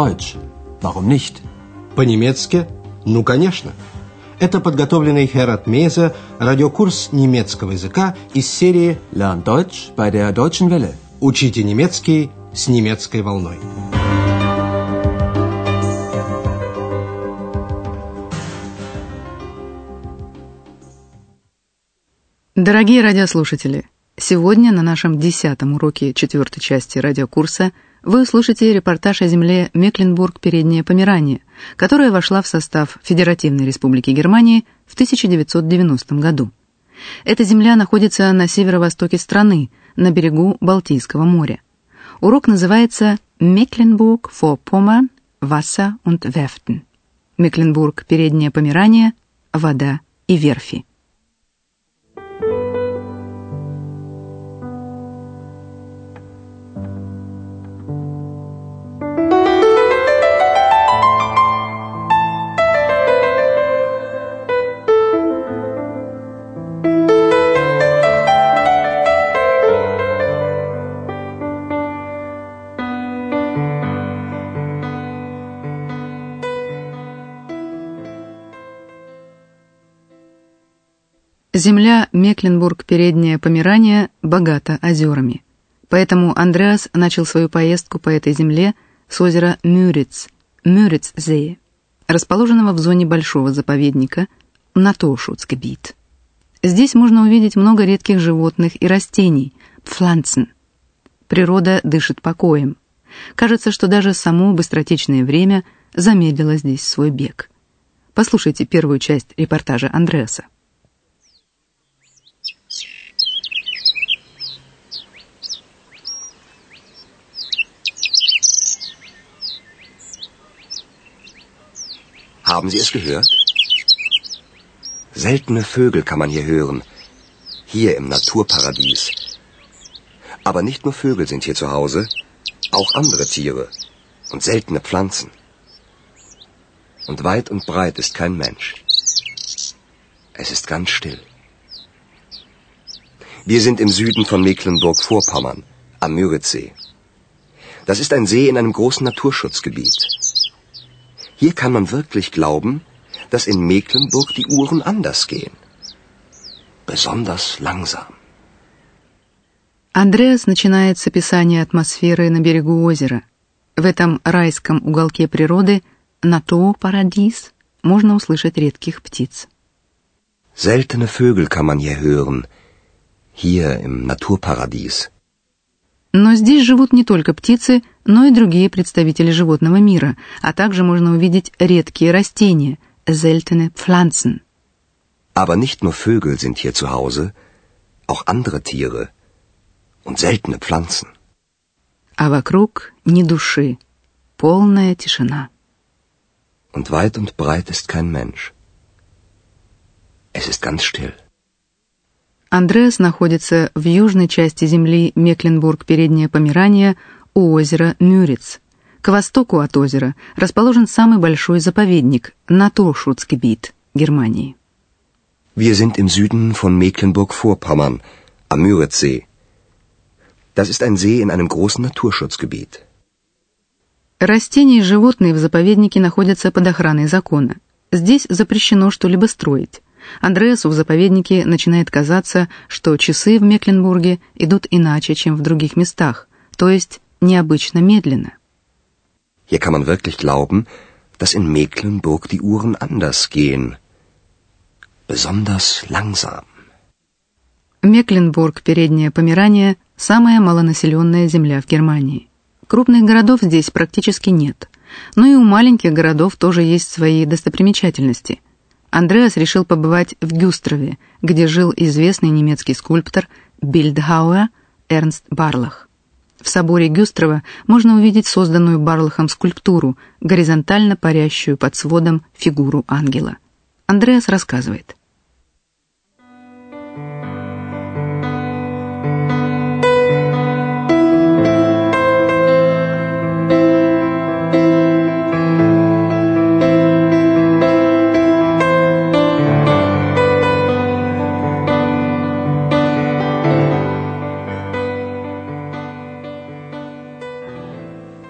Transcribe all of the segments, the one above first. Deutsch. Warum nicht? По-немецки? Ну, конечно. Это подготовленный Herat Mese радиокурс немецкого языка из серии Lern Deutsch bei der Deutschen Welle. Учите немецкий с немецкой волной. Дорогие радиослушатели, сегодня на нашем 10-м уроке 4-й части радиокурса вы услышите репортаж о земле Мекленбург-Передняя Померания, которая вошла в состав Федеративной Республики Германии в 1990 году. Эта земля находится на северо-востоке страны, на берегу Балтийского моря. Урок называется «Mecklenburg-Vorpommern, Wasser und Werften». Мекленбург, Передняя Померания, вода и верфи. Земля Мекленбург-Передняя Померания богата озерами, поэтому Андреас начал свою поездку по этой земле с озера Müritzsee, расположенного в зоне большого заповедника Naturschutzgebiet. Здесь можно увидеть много редких животных и растений, Pflanzen. Природа дышит покоем. Кажется, что даже само быстротечное время замедлило здесь свой бег. Послушайте первую часть репортажа Андреаса. Haben Sie es gehört? Seltene Vögel kann man hier hören, hier im Naturparadies. Aber nicht nur Vögel sind hier zu Hause, auch andere Tiere und seltene Pflanzen. Und weit und breit ist kein Mensch. Es ist ganz still. Wir sind im Süden von Mecklenburg-Vorpommern, am Müritzsee. Das ist ein See in einem großen Naturschutzgebiet. Hier kann man wirklich glauben, dass in Mecklenburg die Uhren anders gehen. Besonders langsam. Андреас начинает с описания атмосферы на берегу озера. В этом райском уголке природы, Naturparadies, можно услышать редких птиц. Seltene Vögel kann man hier hören, hier im Naturparadies. Но здесь живут не только птицы, но и другие представители животного мира, а также можно увидеть редкие растения, seltene Pflanzen. Aber nicht nur Vögel sind hier zu Hause, auch andere Tiere und seltene Pflanzen. А вокруг ни души, полная тишина. Und weit und breit ist kein Mensch. Es ist ganz still. Андреас находится в южной части земли Мекленбург-Передняя Померания у озера Мюриц. К востоку от озера расположен самый большой заповедник Naturschutzgebiet Германии. Wir sind im Süden von Mecklenburg-Vorpommern am Müritzsee. Das ist ein See in einem großen Naturschutzgebiet. Растения и животные в заповеднике находятся под охраной закона. Здесь запрещено что-либо строить. Андреасу в заповеднике начинает казаться, что часы в Мекленбурге идут иначе, чем в других местах, то есть необычно медленно. Hier kann man wirklich glauben, dass in Mecklenburg die Uhren anders gehen. Besonders langsam. Мекленбург, Передняя Померания, самая малонаселенная земля в Германии. Крупных городов здесь практически нет, но и у маленьких городов тоже есть свои достопримечательности. Андреас решил побывать в Гюстрове, где жил известный немецкий скульптор Бильдхауэр Эрнст Барлах. В соборе Гюстрова можно увидеть созданную Барлахом скульптуру, горизонтально парящую под сводом фигуру ангела. Андреас рассказывает.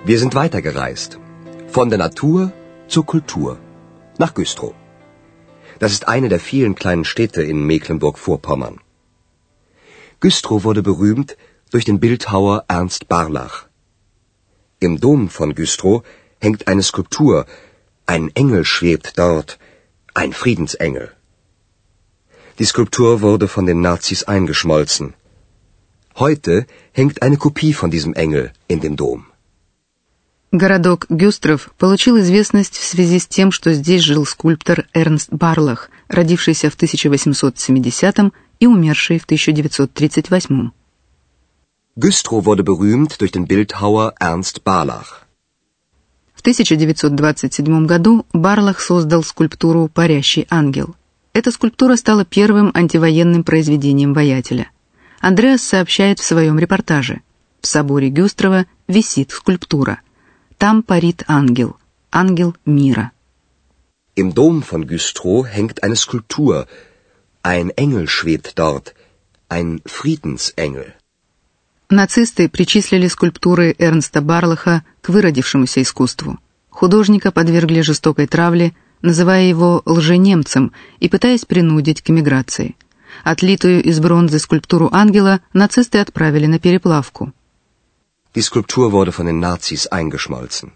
Wir sind weitergereist, Von der Natur zur Kultur nach Güstrow. Das ist eine der vielen kleinen Städte in Mecklenburg-Vorpommern. Güstrow wurde berühmt durch den Bildhauer Ernst Barlach. Im Dom von Güstrow hängt eine Skulptur. Ein Engel schwebt dort, ein Friedensengel. Die Skulptur wurde von den Nazis eingeschmolzen. Heute hängt eine Kopie von diesem Engel in dem Dom. Городок Гюстров получил известность в связи с тем, что здесь жил скульптор Эрнст Барлах, родившийся в 1870 и умерший в 1938. Güstrow wurde berühmt durch den Bildhauer Ernst Barlach. В 1927 году Барлах создал скульптуру «Парящий ангел». Эта скульптура стала первым антивоенным произведением ваятеля. Андреас сообщает в своем репортаже: в соборе Гюстрова висит скульптура. Там парит ангел, ангел мира. Im Dom von Güstrow hängt eine Skulptur. Ein Engel schwebt dort, ein Friedensengel. Нацисты причислили скульптуры Эрнста Барлаха к выродившемуся искусству. Художника подвергли жестокой травле, называя его лженемцем и пытаясь принудить к эмиграции. Отлитую из бронзы скульптуру ангела нацисты отправили на переплавку. Die Skulptur wurde von den Nazis eingeschmolzen.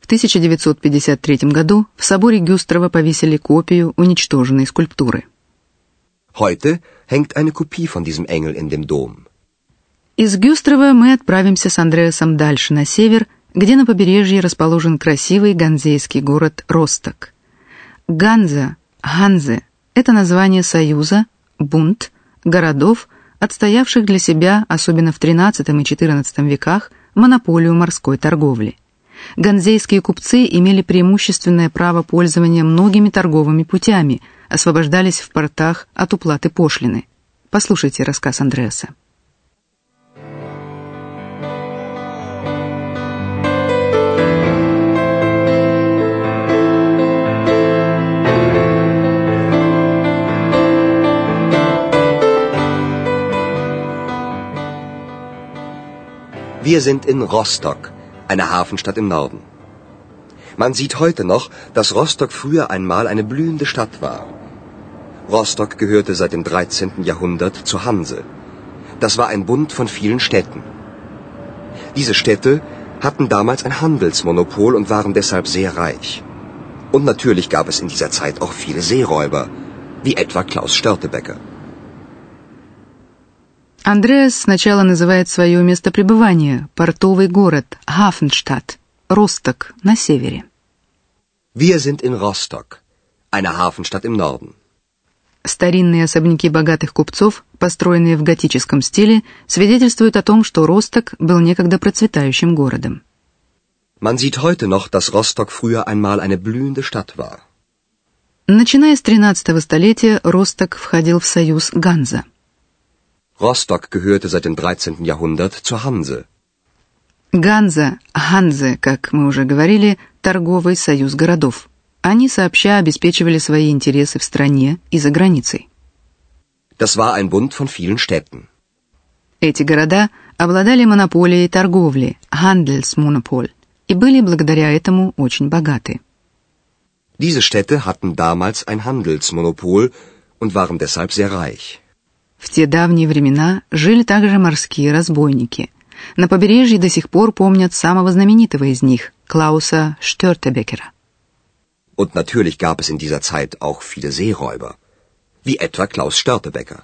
В 1953 году в соборе Гюстрова повесили копию уничтоженной скульптуры. Heute hängt eine Kopie von diesem Engel in dem Dom. Из Гюстрова мы отправимся с Андреасом дальше на север, где на побережье расположен красивый ганзейский город Росток. Ганза, Ханзе – это название союза, бунт, городов, отстоявших для себя, особенно в XIII и XIV веках, монополию морской торговли. Ганзейские купцы имели преимущественное право пользования многими торговыми путями, освобождались в портах от уплаты пошлины. Послушайте рассказ Андреаса. Wir sind in Rostock, einer Hafenstadt im Norden. Man sieht heute noch, dass Rostock früher einmal eine blühende Stadt war. Rostock gehörte seit dem 13. Jahrhundert zur Hanse. Das war ein Bund von vielen Städten. Diese Städte hatten damals ein Handelsmonopol und waren deshalb sehr reich. Und natürlich gab es in dieser Zeit auch viele Seeräuber, wie etwa Klaus Störtebeker. Андреас сначала называет свое место пребывания, портовый город, Hafenstadt, Росток, на севере. Wir sind in Rostock, eine Hafenstadt im Norden. Старинные особняки богатых купцов, построенные в готическом стиле, свидетельствуют о том, что Росток был некогда процветающим городом. Man sieht heute noch, dass Rostock früher einmal eine blühende Stadt war. Начиная с 13-го столетия, Росток входил в союз Ганза. Rostock gehörte seit dem 13. Jahrhundert zur Hanse. Ганза, Ханзе, как мы уже говорили, торговый союз городов. Они сообща обеспечивали свои интересы в стране и за границей. Das war ein Bund von vielen Städten. Эти города обладали монополией торговли, Handelsmonopol, и были благодаря этому очень богаты. Diese Städte hatten damals ein Handelsmonopol und waren deshalb sehr reich. В те давние времена жили также морские разбойники. На побережье до сих пор помнят самого знаменитого из них, Клауса Штёртебекера. Und natürlich gab es in dieser Zeit auch viele Seeräuber, wie etwa Klaus Störtebeker.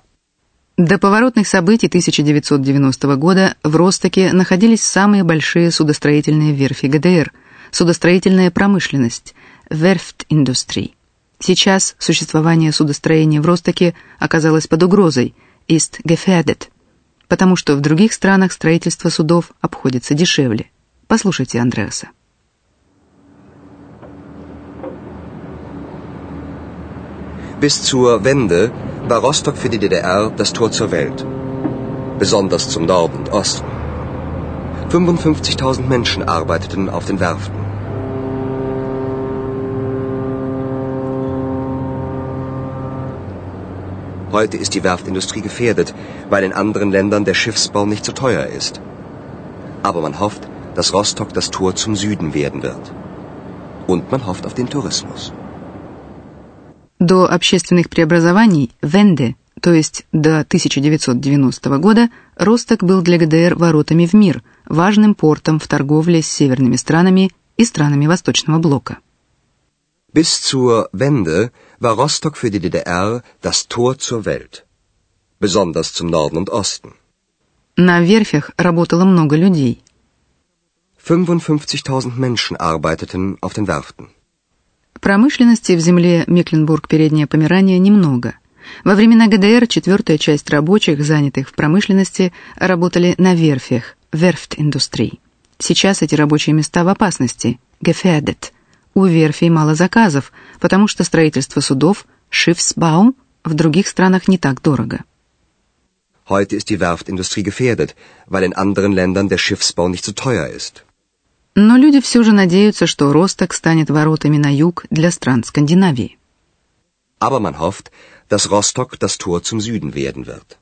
До поворотных событий 1990 года в Ростоке находились самые большие судостроительные верфи ГДР, судостроительная промышленность, Werftindustrie. Сейчас существование судостроения в Ростоке оказалось под угрозой, ist gefährdet, потому что в других странах строительство судов обходится дешевле. Послушайте Андреаса. Bis zur Wende war Rostock für die DDR das Tor zur Welt, besonders zum Norden und Osten. 55.000 Menschen arbeiteten auf den Werften. Heute ist die Werftindustrie gefährdet, weil in anderen Ländern der Schiffsbau nicht so teuer ist. Aber man hofft, dass Rostock das Tor zum Süden werden wird. und man hofft auf den Tourismus. До общественных преобразований Венде, то есть до 1990 года, Росток был для ГДР воротами в мир, важным портом в торговле с северными странами и странами Восточного блока. Bis zur Wende war Rostock für die DDR das Tor zur Welt, besonders zum Norden und Osten. На верфях работало много людей. 55.000 Menschen arbeiteten auf den Werften. Промышленности в земле Мекленбург-Передняя Померания немного. Во времена ГДР четвертая часть рабочих, занятых в промышленности, работали на верфях, Werftindustrie. Сейчас эти рабочие места в опасности, gefährdet. У верфей мало заказов, потому что строительство судов, Schiffsbau, в других странах не так дорого. Heute ist die Werftindustrie gefährdet, weil in anderen Ländern der Schiffsbau nicht so teuer ist. Но люди все же надеются, что Росток станет воротами на юг для стран Скандинавии. Aber man hofft, dass Rostock das Tor zum Süden werden wird.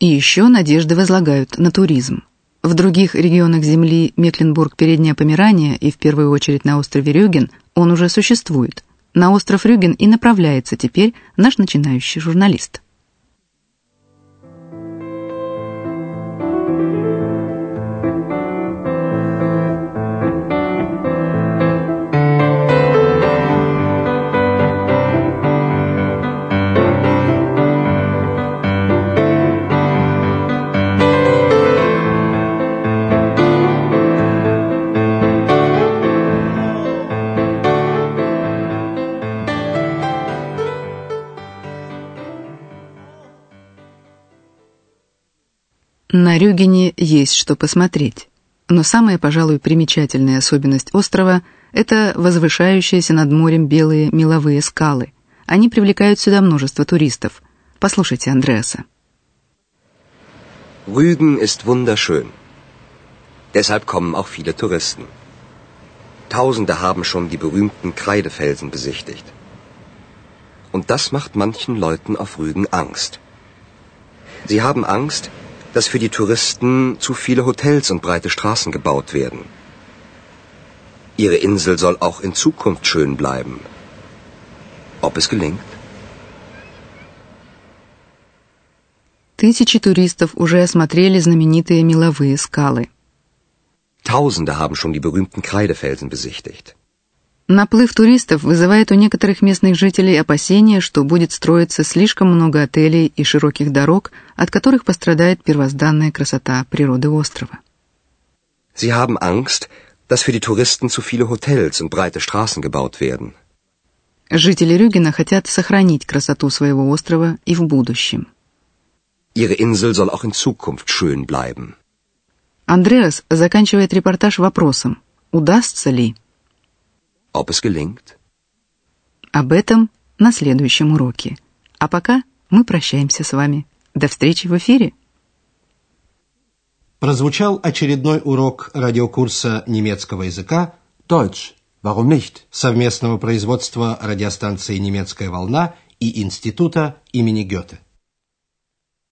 И еще надежды возлагают на туризм. В других регионах земли Мекленбург-Передняя Померания и в первую очередь на острове Рюген он уже существует. На остров Рюген и направляется теперь наш начинающий журналист. На Рюгене есть что посмотреть, но самая, пожалуй, примечательная особенность острова – это возвышающиеся над морем белые меловые скалы. Они привлекают сюда множество туристов. Послушайте Андреаса. Rügen ist wunderschön. Deshalb kommen auch viele Touristen. Tausende haben schon die berühmten Kreidefelsen besichtigt. Und das macht manchen Leuten auf Rügen Angst. Sie haben Angst, dass für die Touristen zu viele Hotels und breite Straßen gebaut werden. Ihre Insel soll auch in Zukunft schön bleiben. Ob es gelingt? Тысячи туристов уже осмотрели знаменитые меловые скалы. Tausende haben schon die berühmten Kreidefelsen besichtigt. Наплыв туристов вызывает у некоторых местных жителей опасения, что будет строиться слишком много отелей и широких дорог, от которых пострадает первозданная красота природы острова. Sie haben Angst, dass für die Touristen zu viele Hotels und breite Straßen gebaut werden. Жители Рюгена хотят сохранить красоту своего острова и в будущем. Ihre Insel soll auch in Zukunft schön bleiben. Андреас заканчивает репортаж вопросом: удастся ли? Ob es gelingt? Об этом на следующем уроке. А пока мы прощаемся с вами. До встречи в эфире. Прозвучал очередной урок радиокурса немецкого языка Deutsch, warum nicht? Совместного производства радиостанции «Немецкая волна» и Института имени Гёте.